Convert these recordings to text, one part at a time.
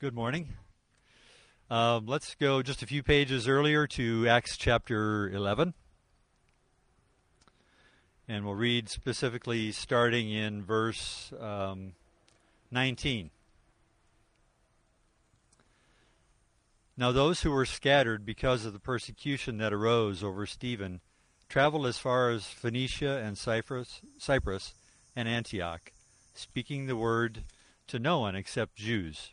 Good morning. Let's go just a few pages earlier to Acts chapter 11. And we'll read specifically starting in verse 19. Now those who were scattered because of the persecution that arose over Stephen traveled as far as Phoenicia and Cyprus and Antioch, speaking the word to no one except Jews.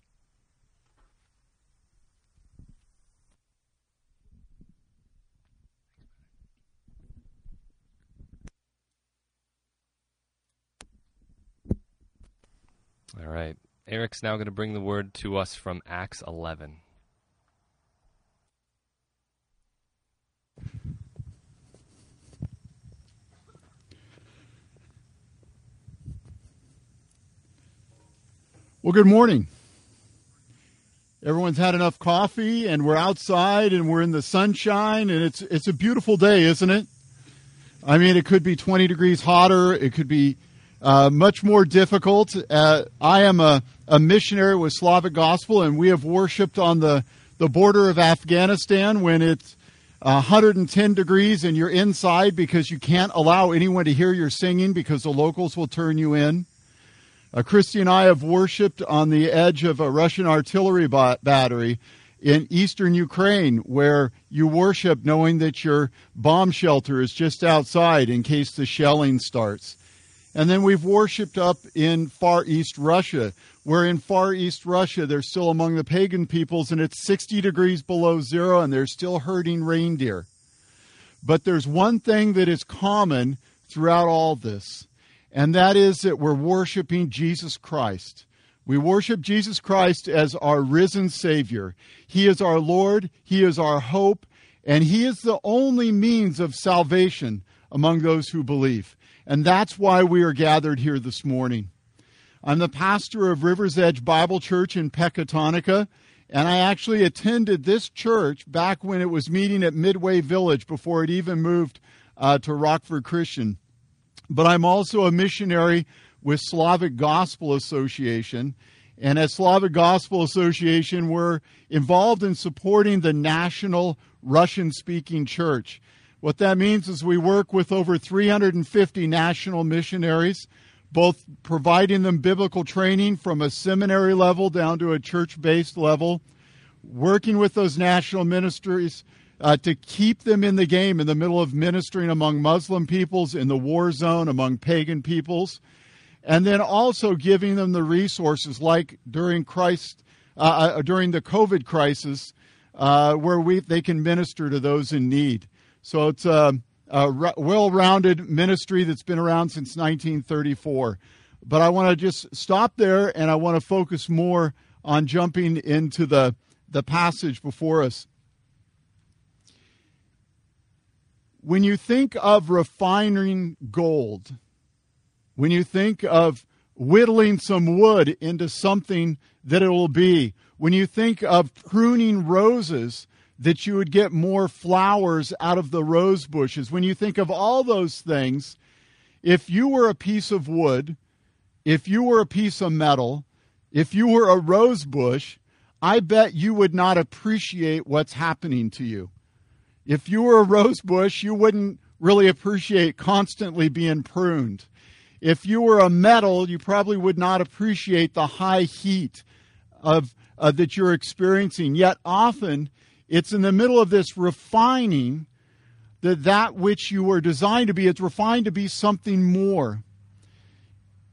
All right. Eric's now going to bring the word to us from Acts 11. Well, good morning. Everyone's had enough coffee, and we're outside, and we're in the sunshine, and it's a beautiful day, isn't it? I mean, it could be 20 degrees hotter. It could be much more difficult. I am a missionary with Slavic Gospel, and we have worshipped on the border of Afghanistan when it's 110 degrees and you're inside because you can't allow anyone to hear your singing because the locals will turn you in. Christy and I have worshipped on the edge of a Russian artillery battery in eastern Ukraine, where you worship knowing that your bomb shelter is just outside in case the shelling starts. And then we've worshipped up in Far East Russia, where in Far East Russia, they're still among the pagan peoples, and it's 60 degrees below zero, and they're still herding reindeer. But there's one thing that is common throughout all this, and that is that we're worshiping Jesus Christ. We worship Jesus Christ as our risen Savior. He is our Lord, He is our hope, and He is the only means of salvation among those who believe. And that's why we are gathered here this morning. I'm the pastor of River's Edge Bible Church in Pecatonica, and I actually attended this church back when it was meeting at Midway Village before it even moved to Rockford Christian. But I'm also a missionary with Slavic Gospel Association, and at Slavic Gospel Association, we're involved in supporting the national Russian-speaking church. What that means is we work with over 350 national missionaries, both providing them biblical training from a seminary level down to a church-based level, working with those national ministries to keep them in the game in the middle of ministering among Muslim peoples, in the war zone, among pagan peoples, and then also giving them the resources like during the COVID crisis where they can minister to those in need. So it's a well-rounded ministry that's been around since 1934. But I want to just stop there, and I want to focus more on jumping into the passage before us. When you think of refining gold, when you think of whittling some wood into something that it will be, when you think of pruning roses, that you would get more flowers out of the rose bushes. When you think of all those things, if you were a piece of wood, if you were a piece of metal, if you were a rose bush, I bet you would not appreciate what's happening to you. If you were a rose bush, you wouldn't really appreciate constantly being pruned. If you were a metal, you probably would not appreciate the high heat of that you're experiencing. Yet often it's in the middle of this refining that which you were designed to be, it's refined to be something more.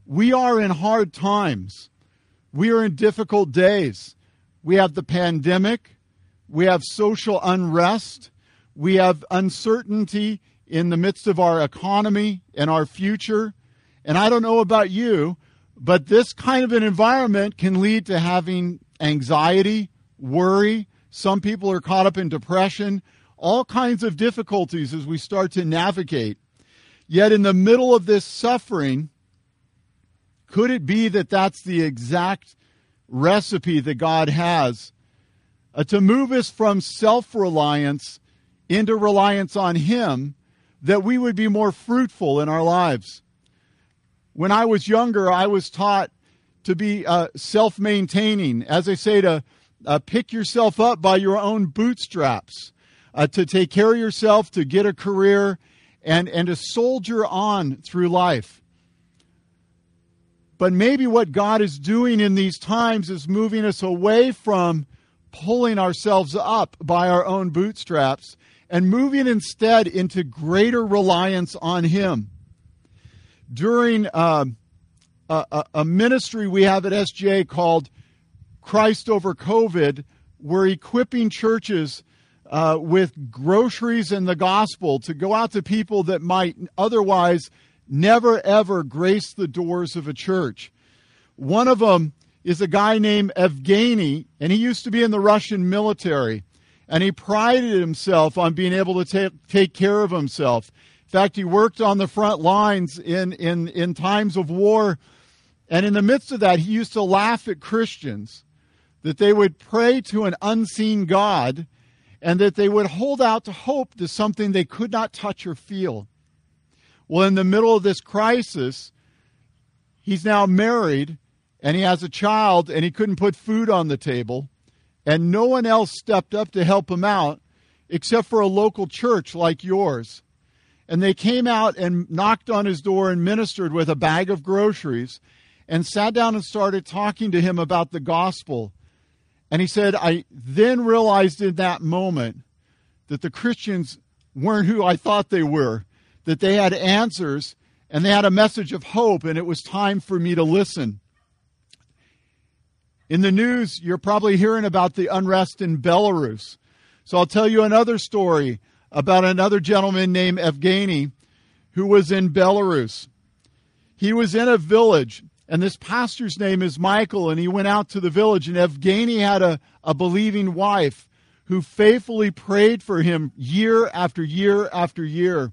We are in hard times. We are in difficult days. We have the pandemic. We have social unrest. We have uncertainty in the midst of our economy and our future. And I don't know about you, but this kind of an environment can lead to having anxiety, worry. Some people are caught up in depression, all kinds of difficulties as we start to navigate. Yet in the middle of this suffering, could it be that that's the exact recipe that God has to move us from self-reliance into reliance on Him, that we would be more fruitful in our lives? When I was younger, I was taught to be self-maintaining. As they say, to pick yourself up by your own bootstraps, to take care of yourself, to get a career, and to soldier on through life. But maybe what God is doing in these times is moving us away from pulling ourselves up by our own bootstraps and moving instead into greater reliance on Him. During a ministry we have at SGA called Christ Over COVID, we're equipping churches with groceries and the gospel to go out to people that might otherwise never, ever grace the doors of a church. One of them is a guy named Evgeny, and he used to be in the Russian military, and he prided himself on being able to take care of himself. In fact, he worked on the front lines in times of war, and in the midst of that, he used to laugh at Christians, that they would pray to an unseen God, and that they would hold out to hope to something they could not touch or feel. Well, in the middle of this crisis, he's now married, and he has a child, and he couldn't put food on the table, and no one else stepped up to help him out except for a local church like yours. And they came out and knocked on his door and ministered with a bag of groceries and sat down and started talking to him about the gospel. And he said, I then realized in that moment that the Christians weren't who I thought they were, that they had answers and they had a message of hope, and it was time for me to listen. In the news, you're probably hearing about the unrest in Belarus. So I'll tell you another story about another gentleman named Evgeny who was in Belarus. He was in a village, and this pastor's name is Michael, and he went out to the village, and Evgeny had a believing wife who faithfully prayed for him year after year after year.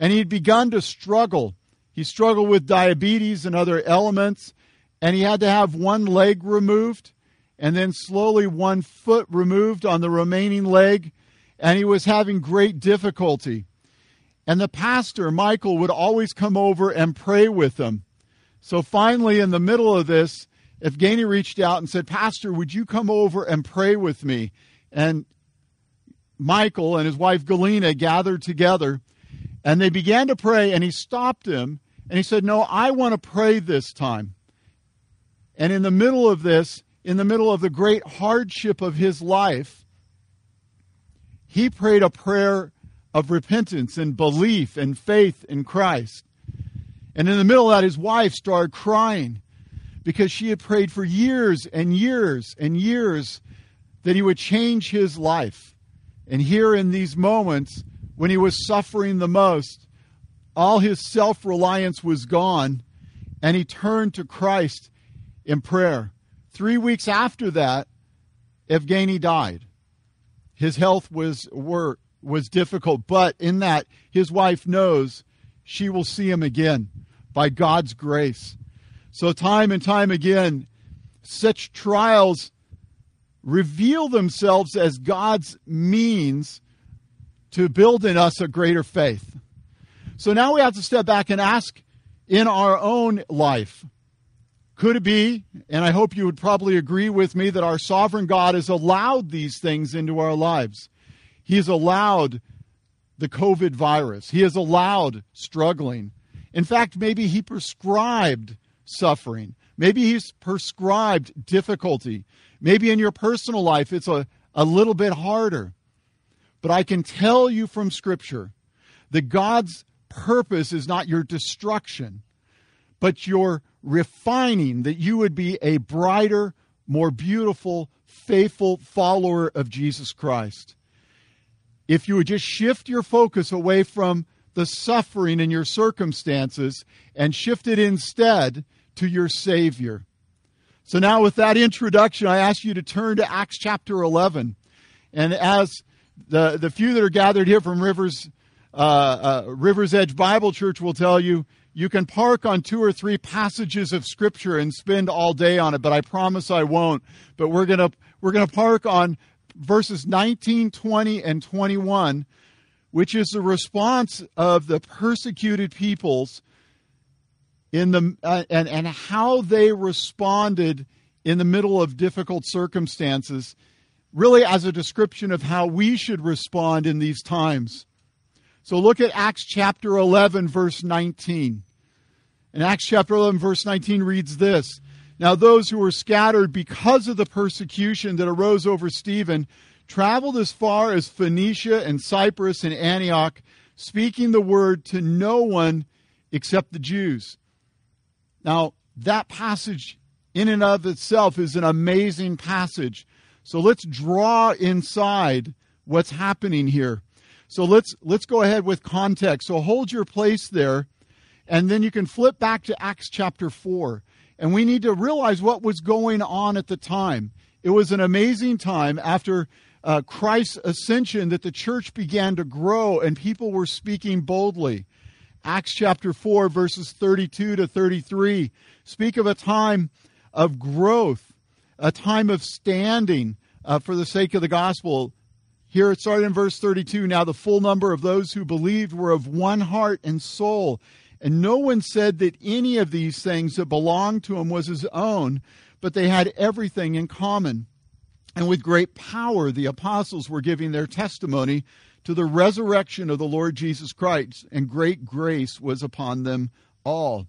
And he'd begun to struggle. He struggled with diabetes and other elements, and he had to have one leg removed and then slowly one foot removed on the remaining leg, and he was having great difficulty. And the pastor, Michael, would always come over and pray with him. So finally, in the middle of this, Evgeny reached out and said, Pastor, would you come over and pray with me? And Michael and his wife Galena gathered together, and they began to pray, and he stopped him, and he said, no, I want to pray this time. And in the middle of this, in the middle of the great hardship of his life, he prayed a prayer of repentance and belief and faith in Christ. And in the middle of that, his wife started crying because she had prayed for years and years and years that he would change his life. And here in these moments, when he was suffering the most, all his self-reliance was gone, and he turned to Christ in prayer. 3 weeks after that, Evgeny died. His health was difficult, but in that, his wife knows she will see him again by God's grace. So time and time again, such trials reveal themselves as God's means to build in us a greater faith. So now we have to step back and ask in our own life, could it be, and I hope you would probably agree with me, that our sovereign God has allowed these things into our lives? He has allowed the COVID virus. He has allowed struggling. In fact, maybe He prescribed suffering. Maybe He's prescribed difficulty. Maybe in your personal life, it's a little bit harder. But I can tell you from Scripture that God's purpose is not your destruction, but your refining, that you would be a brighter, more beautiful, faithful follower of Jesus Christ. If you would just shift your focus away from the suffering in your circumstances and shift it instead to your Savior. So now with that introduction, I ask you to turn to Acts chapter 11. And as the few that are gathered here from River's Edge Bible Church will tell you, you can park on two or three passages of Scripture and spend all day on it, but I promise I won't. But we're going to park on verses 19, 20, and 21, which is the response of the persecuted peoples in the and how they responded in the middle of difficult circumstances, really as a description of how we should respond in these times. So look at Acts chapter 11, verse 19. And Acts chapter 11, verse 19 reads this: "Now those who were scattered because of the persecution that arose over Stephen traveled as far as Phoenicia and Cyprus and Antioch, speaking the word to no one except the Jews." Now, that passage in and of itself is an amazing passage. So let's draw inside what's happening here. So let's go ahead with context. So hold your place there, and then you can flip back to Acts chapter 4. And we need to realize what was going on at the time. It was an amazing time after Christ's ascension that the church began to grow and people were speaking boldly. Acts chapter 4, verses 32 to 33, speak of a time of growth, a time of standing for the sake of the gospel. Here it started in verse 32. "Now the full number of those who believed were of one heart and soul, and no one said that any of these things that belonged to him was his own, but they had everything in common. And with great power the apostles were giving their testimony to the resurrection of the Lord Jesus Christ, and great grace was upon them all."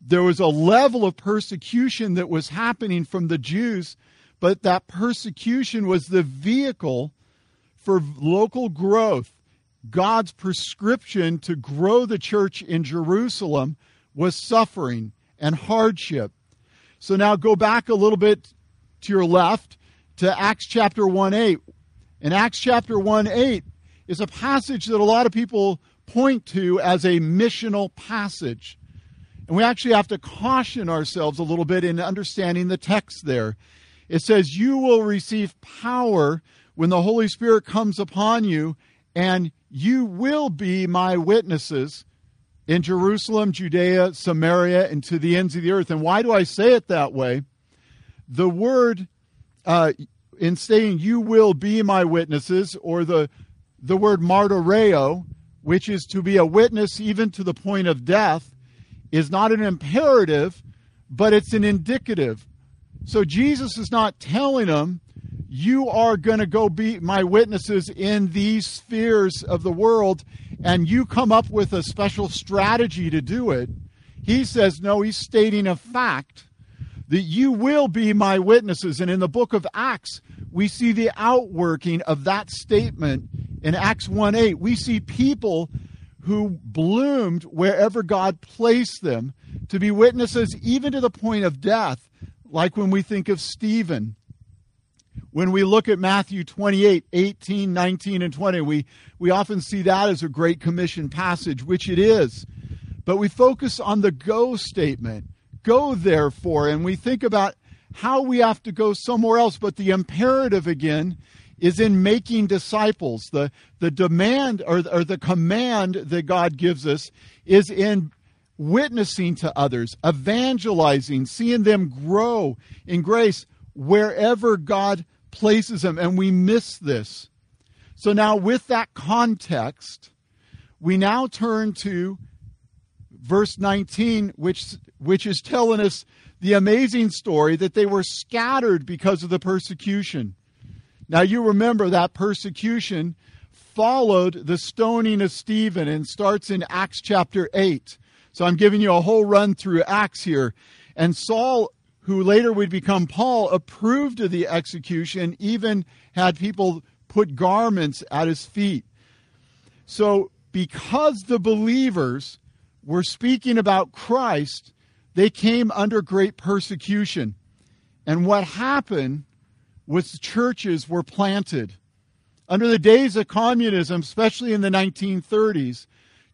There was a level of persecution that was happening from the Jews, but that persecution was the vehicle for local growth. God's prescription to grow the church in Jerusalem was suffering and hardship. So now go back a little bit to your left to Acts chapter 1:8. And Acts chapter 1:8 is a passage that a lot of people point to as a missional passage. And we actually have to caution ourselves a little bit in understanding the text there. It says, "You will receive power when the Holy Spirit comes upon you, and you will be my witnesses in Jerusalem, Judea, Samaria, and to the ends of the earth." And why do I say it that way? The word, in saying "you will be my witnesses," or the word martyreo, which is to be a witness even to the point of death, is not an imperative, but it's an indicative. So Jesus is not telling them, "You are going to go be my witnesses in these spheres of the world, and you come up with a special strategy to do it." He says, no, he's stating a fact that you will be my witnesses. And in the book of Acts, we see the outworking of that statement in Acts 1:8. We see people who bloomed wherever God placed them to be witnesses even to the point of death. Like when we think of Stephen, when we look at Matthew 28, 18, 19, and 20, we often see that as a Great Commission passage, which it is. But we focus on the go statement, "Go therefore," and we think about how we have to go somewhere else. But the imperative again is in making disciples. The demand or the command that God gives us is in witnessing to others, evangelizing, seeing them grow in grace wherever God places them, and we miss this. So now with that context, we now turn to verse 19, which is telling us the amazing story that they were scattered because of the persecution. Now you remember that persecution followed the stoning of Stephen and starts in Acts chapter 8. So I'm giving you a whole run through Acts here. And Saul, who later would become Paul, approved of the execution, even had people put garments at his feet. So because the believers were speaking about Christ, they came under great persecution. And what happened was the churches were planted. Under the days of communism, especially in the 1930s,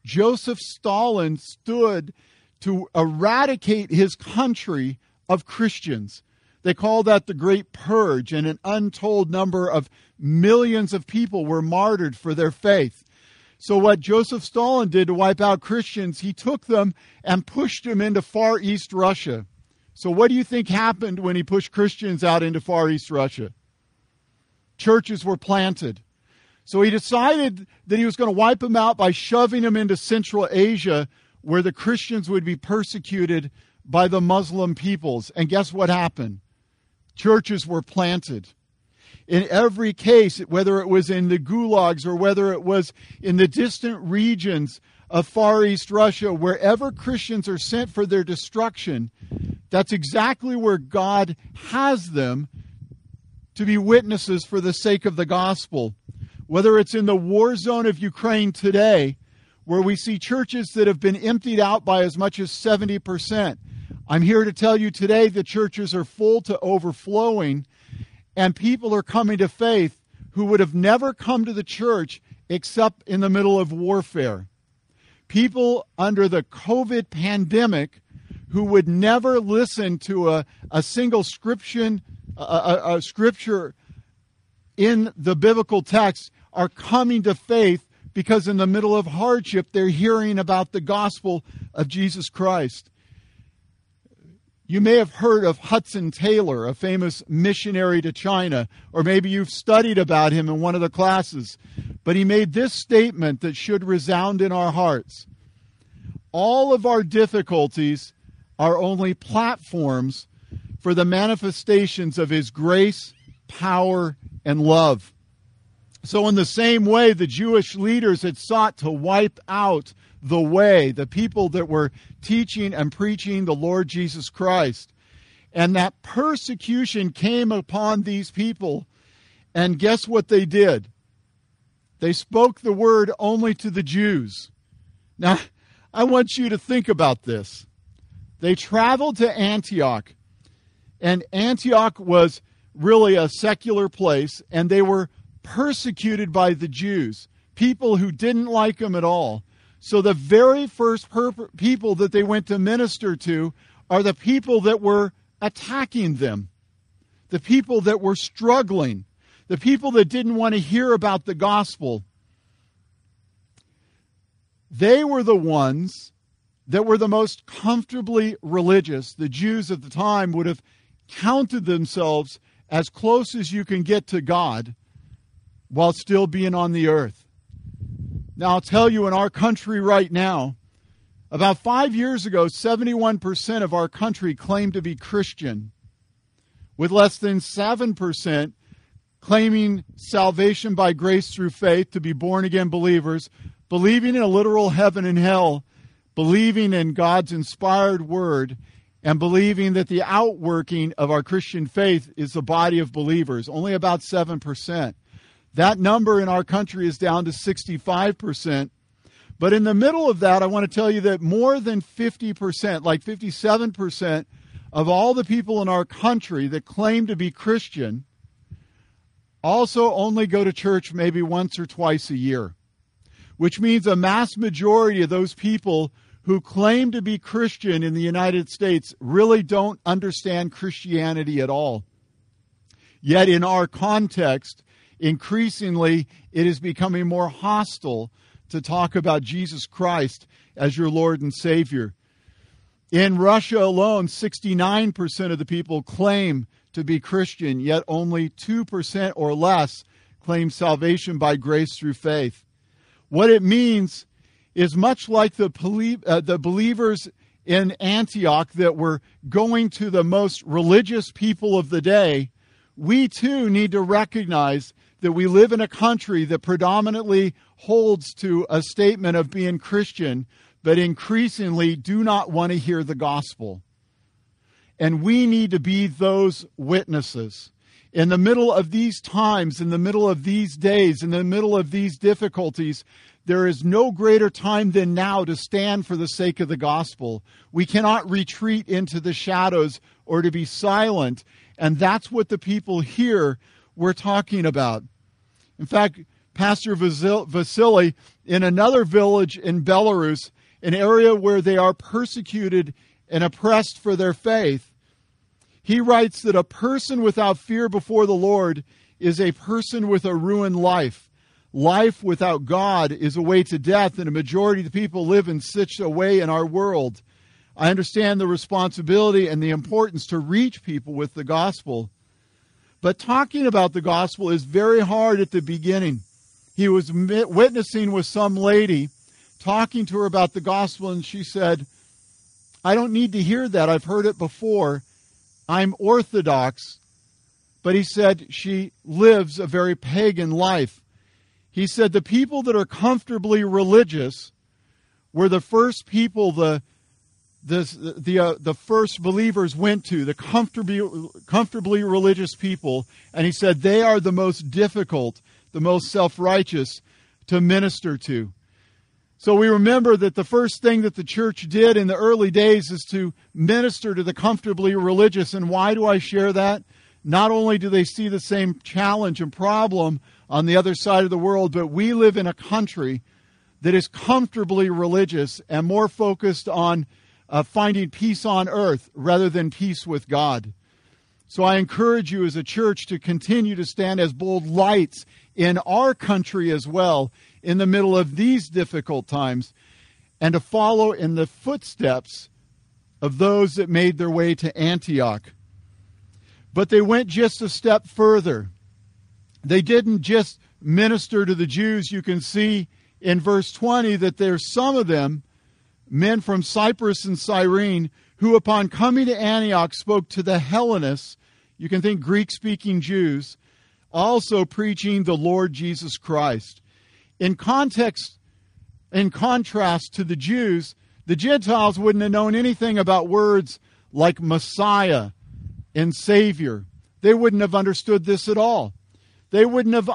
Joseph Stalin stood to eradicate his country of Christians. They call that the Great Purge, and an untold number of millions of people were martyred for their faith. So what Joseph Stalin did to wipe out Christians, he took them and pushed them into Far East Russia. So what do you think happened when he pushed Christians out into Far East Russia? Churches were planted. So he decided that he was going to wipe them out by shoving them into Central Asia, where the Christians would be persecuted by the Muslim peoples. And guess what happened? Churches were planted. In every case, whether it was in the gulags or whether it was in the distant regions of Far East Russia, wherever Christians are sent for their destruction, that's exactly where God has them to be witnesses for the sake of the gospel. Whether it's in the war zone of Ukraine today, where we see churches that have been emptied out by as much as 70%. I'm here to tell you today the churches are full to overflowing, and people are coming to faith who would have never come to the church except in the middle of warfare. People under the COVID pandemic who would never listen to a single scripture in the biblical text are coming to faith because in the middle of hardship, they're hearing about the gospel of Jesus Christ. You may have heard of Hudson Taylor, a famous missionary to China, or maybe you've studied about him in one of the classes. But he made this statement that should resound in our hearts. All of our difficulties are only platforms for the manifestations of His grace, power, and love. So in the same way, the Jewish leaders had sought to wipe out the way, the people that were teaching and preaching the Lord Jesus Christ. And that persecution came upon these people. And guess what they did? They spoke the word only to the Jews. Now, I want you to think about this. They traveled to Antioch, and Antioch was really a secular place, and they were persecuted by the Jews, people who didn't like them at all. So the very first people that they went to minister to are the people that were attacking them, the people that were struggling, the people that didn't want to hear about the gospel. They were the ones that were the most comfortably religious. The Jews at the time would have counted themselves as close as you can get to God while still being on the earth. Now, I'll tell you, in our country right now, about 5 years ago, 71% of our country claimed to be Christian, with less than 7% claiming salvation by grace through faith, to be born-again believers, believing in a literal heaven and hell, believing in God's inspired word, and believing that the outworking of our Christian faith is the body of believers, only about 7%. That number in our country is down to 65%. But in the middle of that, I want to tell you that more than 50%, like 57% of all the people in our country that claim to be Christian also only go to church maybe once or twice a year, which means a mass majority of those people who claim to be Christian in the United States really don't understand Christianity at all. Yet in our context, increasingly, it is becoming more hostile to talk about Jesus Christ as your Lord and Savior. In Russia alone, 69% of the people claim to be Christian, yet only 2% or less claim salvation by grace through faith. What it means is much like the believers in Antioch that were going to the most religious people of the day, we too need to recognize that we live in a country that predominantly holds to a statement of being Christian, but increasingly do not want to hear the gospel. And we need to be those witnesses. In the middle of these times, in the middle of these days, in the middle of these difficulties, there is no greater time than now to stand for the sake of the gospel. We cannot retreat into the shadows or to be silent. And that's what the people here were talking about. In fact, Pastor Vasily, in another village in Belarus, an area where they are persecuted and oppressed for their faith, he writes that a person without fear before the Lord is a person with a ruined life. Life without God is a way to death, and a majority of the people live in such a way in our world. I understand the responsibility and the importance to reach people with the gospel. But talking about the gospel is very hard at the beginning. He was witnessing with some lady, talking to her about the gospel, and she said, "I don't need to hear that. I've heard it before. I'm Orthodox." But he said she lives a very pagan life. He said the people that are comfortably religious were the first people the first believers went to, the comfortably religious people. And he said they are the most difficult, the most self-righteous to minister to. So we remember that the first thing that the church did in the early days is to minister to the comfortably religious. And why do I share that? Not only do they see the same challenge and problem on the other side of the world, but we live in a country that is comfortably religious and more focused on finding peace on earth rather than peace with God. So I encourage you as a church to continue to stand as bold lights in our country as well, in the middle of these difficult times, and to follow in the footsteps of those that made their way to Antioch. But they went just a step further. They didn't just minister to the Jews. You can see in verse 20 that there's some of them, men from Cyprus and Cyrene, who upon coming to Antioch spoke to the Hellenists, you can think Greek-speaking Jews, also preaching the Lord Jesus Christ. In contrast to the Jews, the Gentiles wouldn't have known anything about words like Messiah and Savior. They wouldn't have understood this at all. They wouldn't have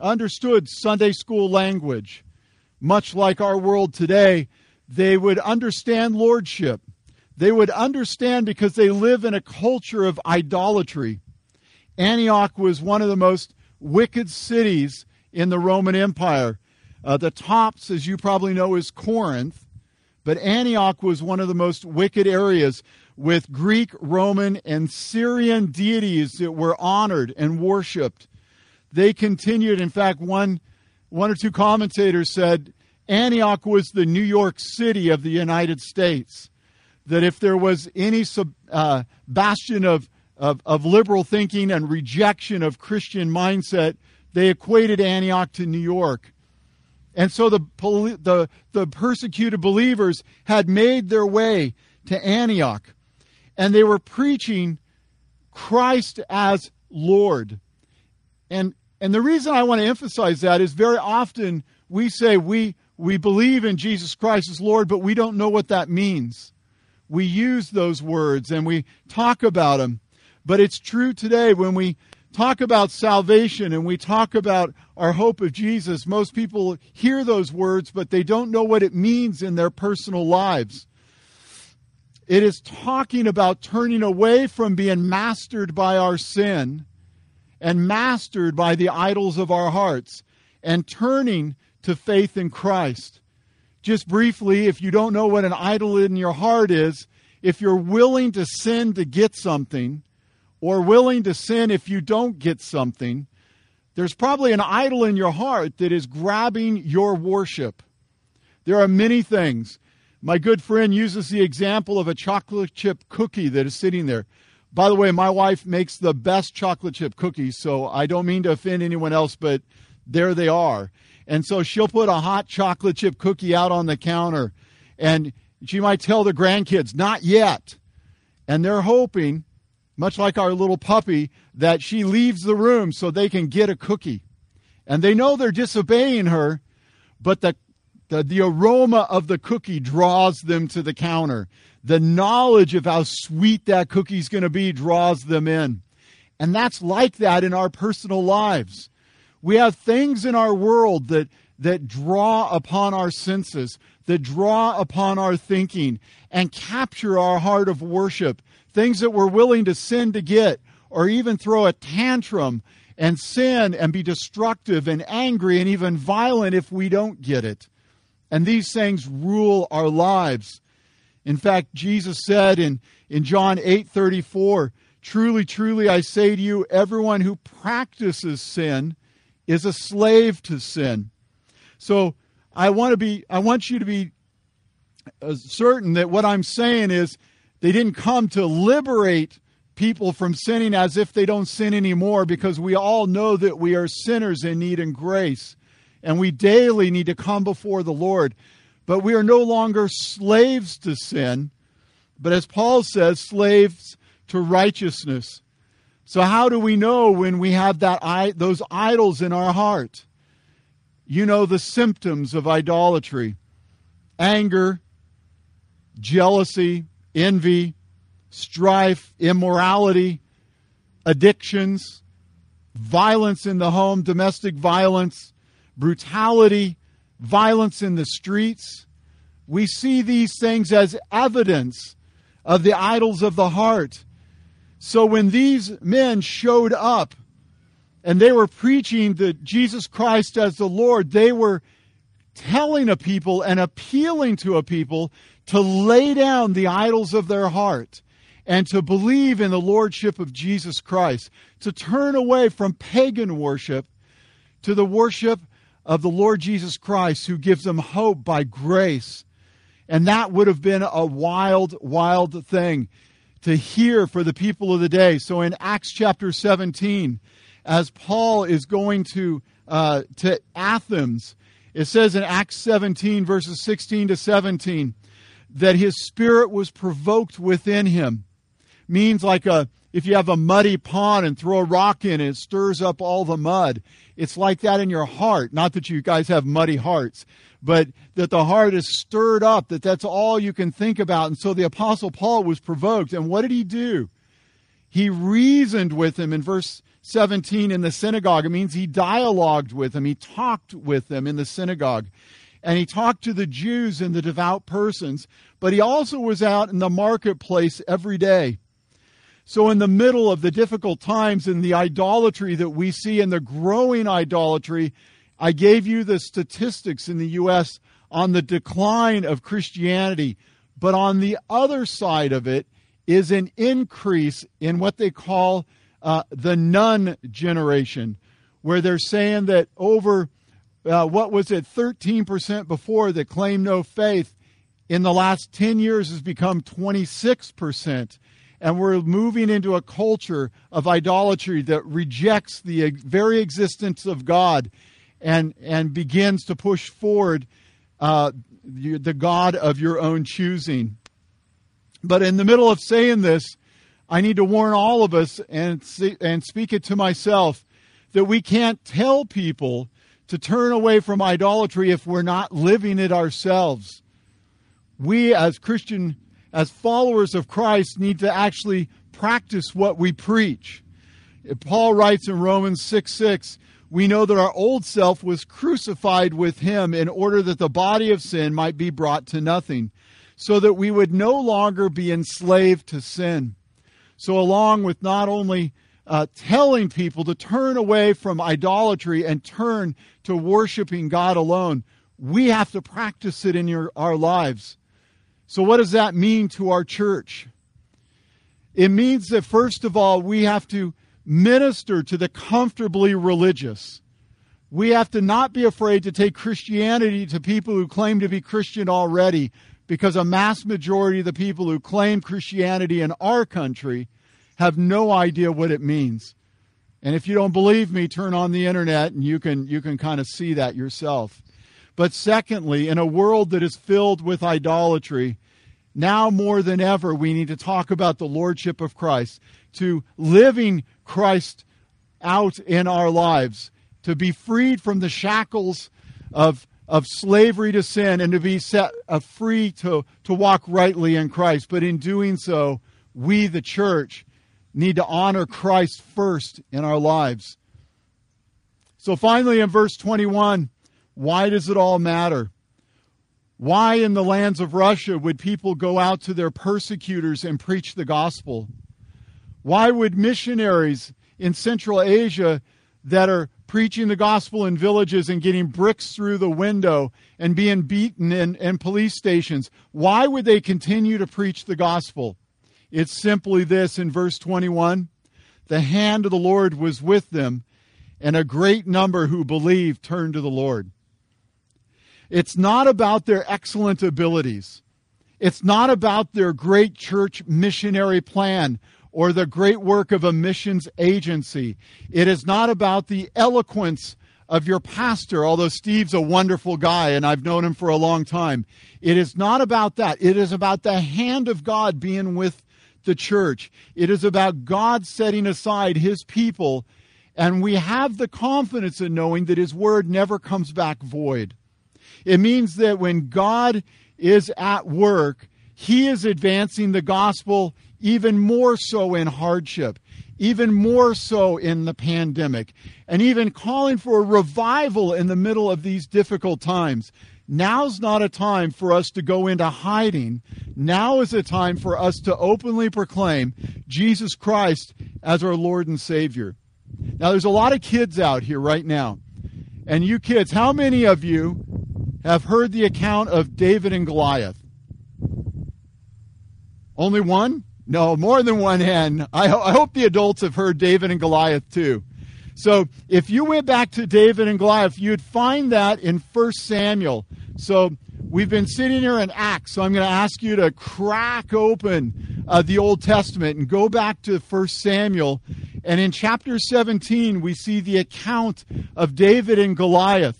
understood Sunday school language. Much like our world today, they would understand lordship. They would understand because they live in a culture of idolatry. Antioch was one of the most wicked cities in the Roman Empire. The tops, as you probably know, is Corinth, but Antioch was one of the most wicked areas with Greek, Roman, and Syrian deities that were honored and worshipped. They continued. In fact, one or two commentators said Antioch was the New York City of the United States, that if there was any bastion of liberal thinking and rejection of Christian mindset, they equated Antioch to New York. And so the persecuted believers had made their way to Antioch, and they were preaching Christ as Lord. And the reason I want to emphasize that is very often we say we believe in Jesus Christ as Lord, but we don't know what that means. We use those words and we talk about them, but it's true today when we talk about salvation and we talk about our hope of Jesus. Most people hear those words, but they don't know what it means in their personal lives. It is talking about turning away from being mastered by our sin and mastered by the idols of our hearts and turning to faith in Christ. Just briefly, if you don't know what an idol in your heart is, if you're willing to sin to get something, or willing to sin if you don't get something, there's probably an idol in your heart that is grabbing your worship. There are many things. My good friend uses the example of a chocolate chip cookie that is sitting there. By the way, my wife makes the best chocolate chip cookies, so I don't mean to offend anyone else, but there they are. And so she'll put a hot chocolate chip cookie out on the counter, and she might tell the grandkids, "Not yet." And they're hoping, much like our little puppy, that she leaves the room so they can get a cookie. And they know they're disobeying her, but the The aroma of the cookie draws them to the counter. The knowledge of how sweet that cookie's going to be draws them in. And that's like that in our personal lives. We have things in our world that draw upon our senses, that draw upon our thinking, and capture our heart of worship. Things that we're willing to sin to get, or even throw a tantrum and sin and be destructive and angry and even violent if we don't get it. And these things rule our lives. In fact, Jesus said in John 8:34, "Truly, truly, I say to you, everyone who practices sin is a slave to sin." So I want you to be certain that what I'm saying is they didn't come to liberate people from sinning as if they don't sin anymore, because we all know that we are sinners in need of grace, and we daily need to come before the Lord. But we are no longer slaves to sin, but as Paul says, slaves to righteousness. So how do we know when we have those idols in our heart? You know the symptoms of idolatry: anger, jealousy, envy, strife, immorality, addictions, violence in the home, domestic violence, brutality, violence in the streets. We see these things as evidence of the idols of the heart. So when these men showed up, and they were preaching that Jesus Christ as the Lord, they were telling a people and appealing to a people to lay down the idols of their heart and to believe in the lordship of Jesus Christ, to turn away from pagan worship to the worship of the Lord Jesus Christ, who gives them hope by grace. And that would have been a wild, wild thing to hear for the people of the day. So in Acts chapter 17, as Paul is going to Athens, it says in Acts 17, verses 16 to 17, that his spirit was provoked within him. Means like if you have a muddy pond and throw a rock in it, it stirs up all the mud. It's like that in your heart. Not that you guys have muddy hearts, but that the heart is stirred up, that's all you can think about. And so the Apostle Paul was provoked. And what did he do? He reasoned with him in verse 17 in the synagogue. It means he dialogued with them. He talked with them in the synagogue. And he talked to the Jews and the devout persons. But he also was out in the marketplace every day. So in the middle of the difficult times and the idolatry that we see and the growing idolatry, I gave you the statistics in the U.S. on the decline of Christianity. But on the other side of it is an increase in what they call the nun generation, where they're saying that over, 13% before that claimed no faith, in the last 10 years has become 26%. And we're moving into a culture of idolatry that rejects the very existence of God and begins to push forward the God of your own choosing. But in the middle of saying this, I need to warn all of us and speak it to myself that we can't tell people to turn away from idolatry if we're not living it ourselves. We as Christian, as followers of Christ, need to actually practice what we preach. Paul writes in Romans 6:6, "We know that our old self was crucified with him in order that the body of sin might be brought to nothing, so that we would no longer be enslaved to sin." So along with not only telling people to turn away from idolatry and turn to worshiping God alone, we have to practice it in our lives. So what does that mean to our church? It means that, first of all, we have to minister to the comfortably religious. We have to not be afraid to take Christianity to people who claim to be Christian already, because a mass majority of the people who claim Christianity in our country have no idea what it means. And if you don't believe me, turn on the internet and you can kind of see that yourself. But secondly, in a world that is filled with idolatry, now more than ever, we need to talk about the lordship of Christ, to living Christ out in our lives, to be freed from the shackles of of slavery to sin and to be set free to walk rightly in Christ. But in doing so, we, the church, need to honor Christ first in our lives. So finally, in verse 21, why does it all matter? Why in the lands of Russia would people go out to their persecutors and preach the gospel? Why would missionaries in Central Asia that are preaching the gospel in villages and getting bricks through the window and being beaten in police stations, why would they continue to preach the gospel? It's simply this in verse 21. The hand of the Lord was with them, and a great number who believed turned to the Lord. It's not about their excellent abilities. It's not about their great church missionary plan or the great work of a missions agency. It is not about the eloquence of your pastor, although Steve's a wonderful guy and I've known him for a long time. It is not about that. It is about the hand of God being with the church. It is about God setting aside his people, and we have the confidence in knowing that his word never comes back void. It means that when God is at work, he is advancing the gospel even more so in hardship, even more so in the pandemic, and even calling for a revival in the middle of these difficult times. Now's not a time for us to go into hiding. Now is a time for us to openly proclaim Jesus Christ as our Lord and Savior. Now, there's a lot of kids out here right now. And you kids, how many of you have heard the account of David and Goliath? Only one? No, more than one hand. I hope the adults have heard David and Goliath too. So if you went back to David and Goliath, you'd find that in 1 Samuel. So we've been sitting here in Acts, so I'm going to ask you to crack open the Old Testament and go back to 1 Samuel. And in chapter 17, we see the account of David and Goliath.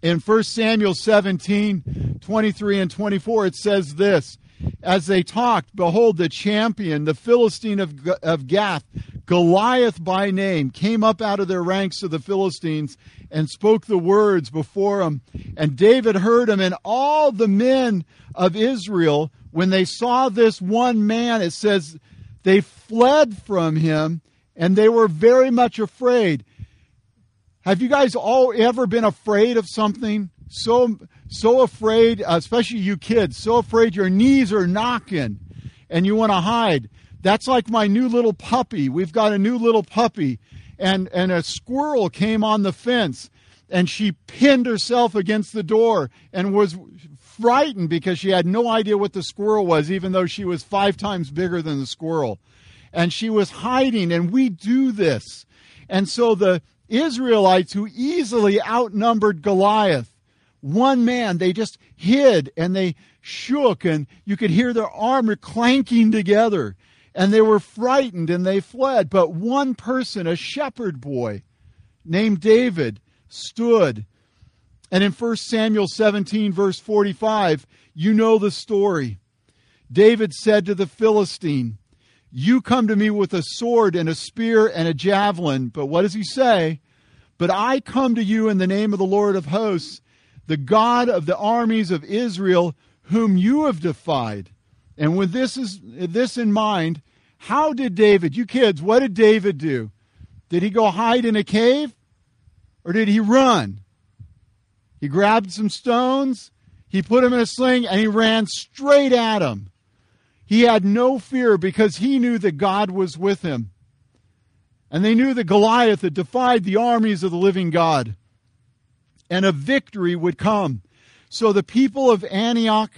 In 1 Samuel 17, 23 and 24, it says this: as they talked, behold, the champion, the Philistine of Gath, Goliath by name, came up out of their ranks of the Philistines and spoke the words before him. And David heard him, and all the men of Israel, when they saw this one man, it says, they fled from him, and they were very much afraid. Have you guys all ever been afraid of something? So afraid, especially you kids, so afraid your knees are knocking and you want to hide. That's like my new little puppy. We've got a new little puppy, and a squirrel came on the fence, and she pinned herself against the door and was frightened because she had no idea what the squirrel was, even though she was 5 times bigger than the squirrel. And she was hiding, and we do this. And so the Israelites, who easily outnumbered Goliath, one man, they just hid and they shook, and you could hear their armor clanking together, and they were frightened and they fled. But one person, a shepherd boy named David, stood. And in 1 Samuel 17, verse 45, you know the story. David said to the Philistine, "You come to me with a sword and a spear and a javelin." But what does he say? "But I come to you in the name of the Lord of hosts, the God of the armies of Israel, whom you have defied." And with this in mind, how did David, you kids, what did David do? Did he go hide in a cave? Or did he run? He grabbed some stones, he put them in a sling, and he ran straight at him. He had no fear because he knew that God was with him. And they knew that Goliath had defied the armies of the living God, and a victory would come. So the people of Antioch,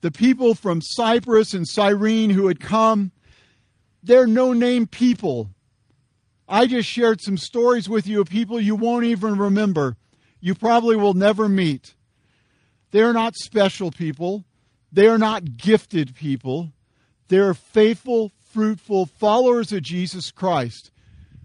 the people from Cyprus and Cyrene who had come, they're no-name people. I just shared some stories with you of people you won't even remember. You probably will never meet. They're not special people. They are not gifted people. They are faithful, fruitful followers of Jesus Christ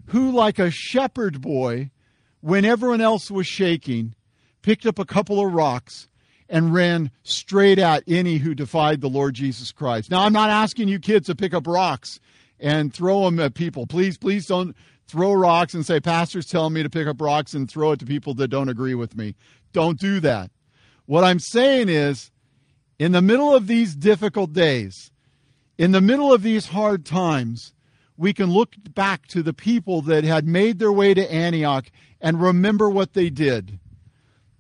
who, like a shepherd boy, when everyone else was shaking, picked up a couple of rocks and ran straight at any who defied the Lord Jesus Christ. Now, I'm not asking you kids to pick up rocks and throw them at people. Please, please don't throw rocks and say, pastor's telling me to pick up rocks and throw it to people that don't agree with me. Don't do that. What I'm saying is, in the middle of these difficult days, in the middle of these hard times, we can look back to the people that had made their way to Antioch and remember what they did.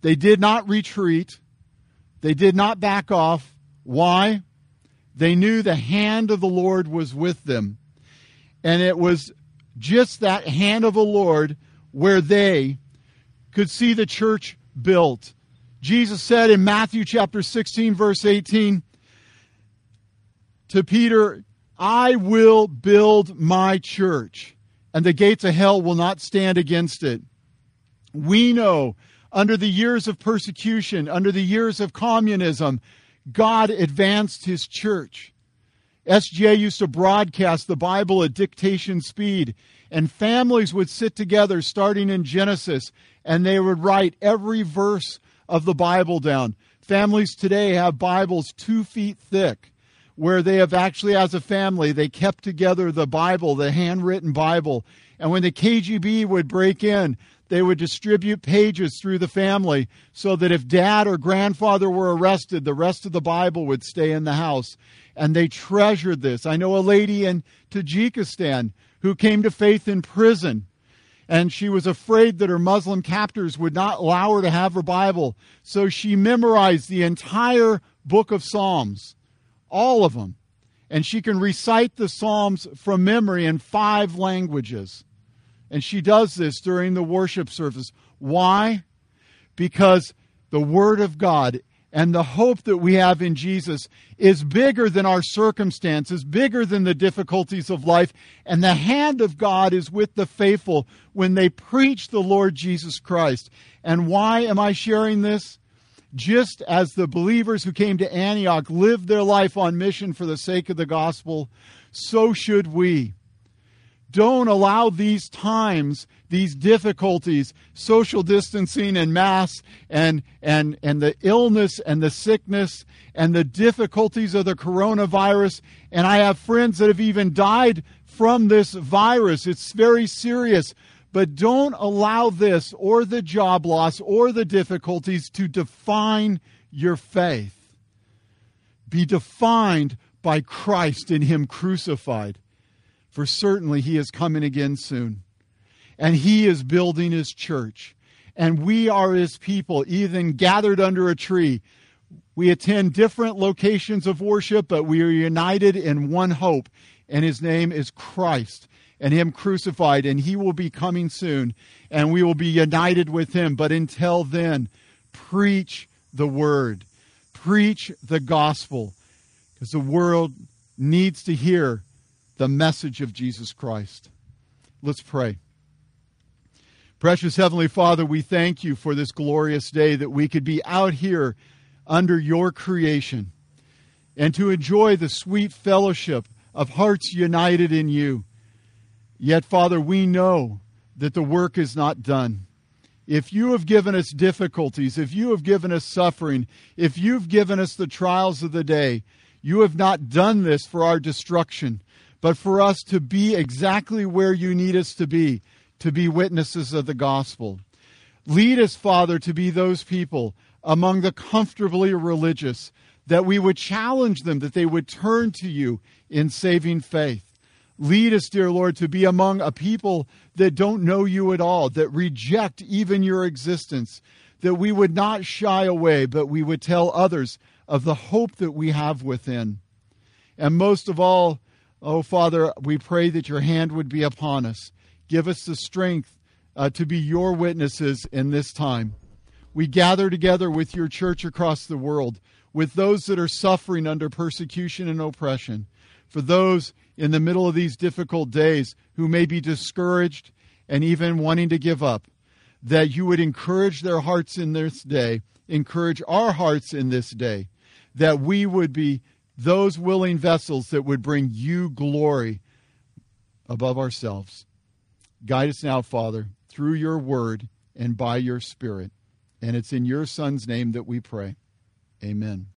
They did not retreat. They did not back off. Why? They knew the hand of the Lord was with them. And it was just that hand of the Lord where they could see the church built. Jesus said in Matthew chapter 16, verse 18, to Peter, I will build my church, and the gates of hell will not stand against it. We know under the years of persecution, under the years of communism, God advanced his church. SGA used to broadcast the Bible at dictation speed, and families would sit together starting in Genesis, and they would write every verse of the Bible down. Families today have Bibles 2 feet thick, where they have actually, as a family, they kept together the Bible, the handwritten Bible. And when the KGB would break in, they would distribute pages through the family so that if dad or grandfather were arrested, the rest of the Bible would stay in the house. And they treasured this. I know a lady in Tajikistan who came to faith in prison, and she was afraid that her Muslim captors would not allow her to have her Bible. So she memorized the entire book of Psalms, all of them. And she can recite the Psalms from memory in 5 languages. And she does this during the worship service. Why? Because the Word of God and the hope that we have in Jesus is bigger than our circumstances, bigger than the difficulties of life. And the hand of God is with the faithful when they preach the Lord Jesus Christ. And why am I sharing this? Just as the believers who came to Antioch lived their life on mission for the sake of the gospel, so should we. Don't allow these times, these difficulties, social distancing and masks and the illness and the sickness and the difficulties of the coronavirus. And I have friends that have even died from this virus. It's very serious. But don't allow this or the job loss or the difficulties to define your faith. Be defined by Christ in Him crucified. For certainly He is coming again soon. And He is building His church. And we are His people, even gathered under a tree. We attend different locations of worship, but we are united in one hope. And His name is Christ and Him crucified. And He will be coming soon. And we will be united with Him. But until then, preach the Word. Preach the gospel. Because the world needs to hear the message of Jesus Christ. Let's pray. Precious Heavenly Father, we thank You for this glorious day that we could be out here under Your creation and to enjoy the sweet fellowship of hearts united in You. Yet, Father, we know that the work is not done. If You have given us difficulties, if You have given us suffering, if You've given us the trials of the day, You have not done this for our destruction, but for us to be exactly where You need us to be witnesses of the gospel. Lead us, Father, to be those people among the comfortably religious, that we would challenge them, that they would turn to You in saving faith. Lead us, dear Lord, to be among a people that don't know You at all, that reject even Your existence, that we would not shy away, but we would tell others of the hope that we have within. And most of all, oh, Father, we pray that Your hand would be upon us. Give us the strength to be Your witnesses in this time. We gather together with Your church across the world, with those that are suffering under persecution and oppression, for those in the middle of these difficult days who may be discouraged and even wanting to give up, that You would encourage their hearts in this day, encourage our hearts in this day, that we would be those willing vessels that would bring You glory above ourselves. Guide us now, Father, through Your word and by Your Spirit. And it's in Your Son's name that we pray. Amen.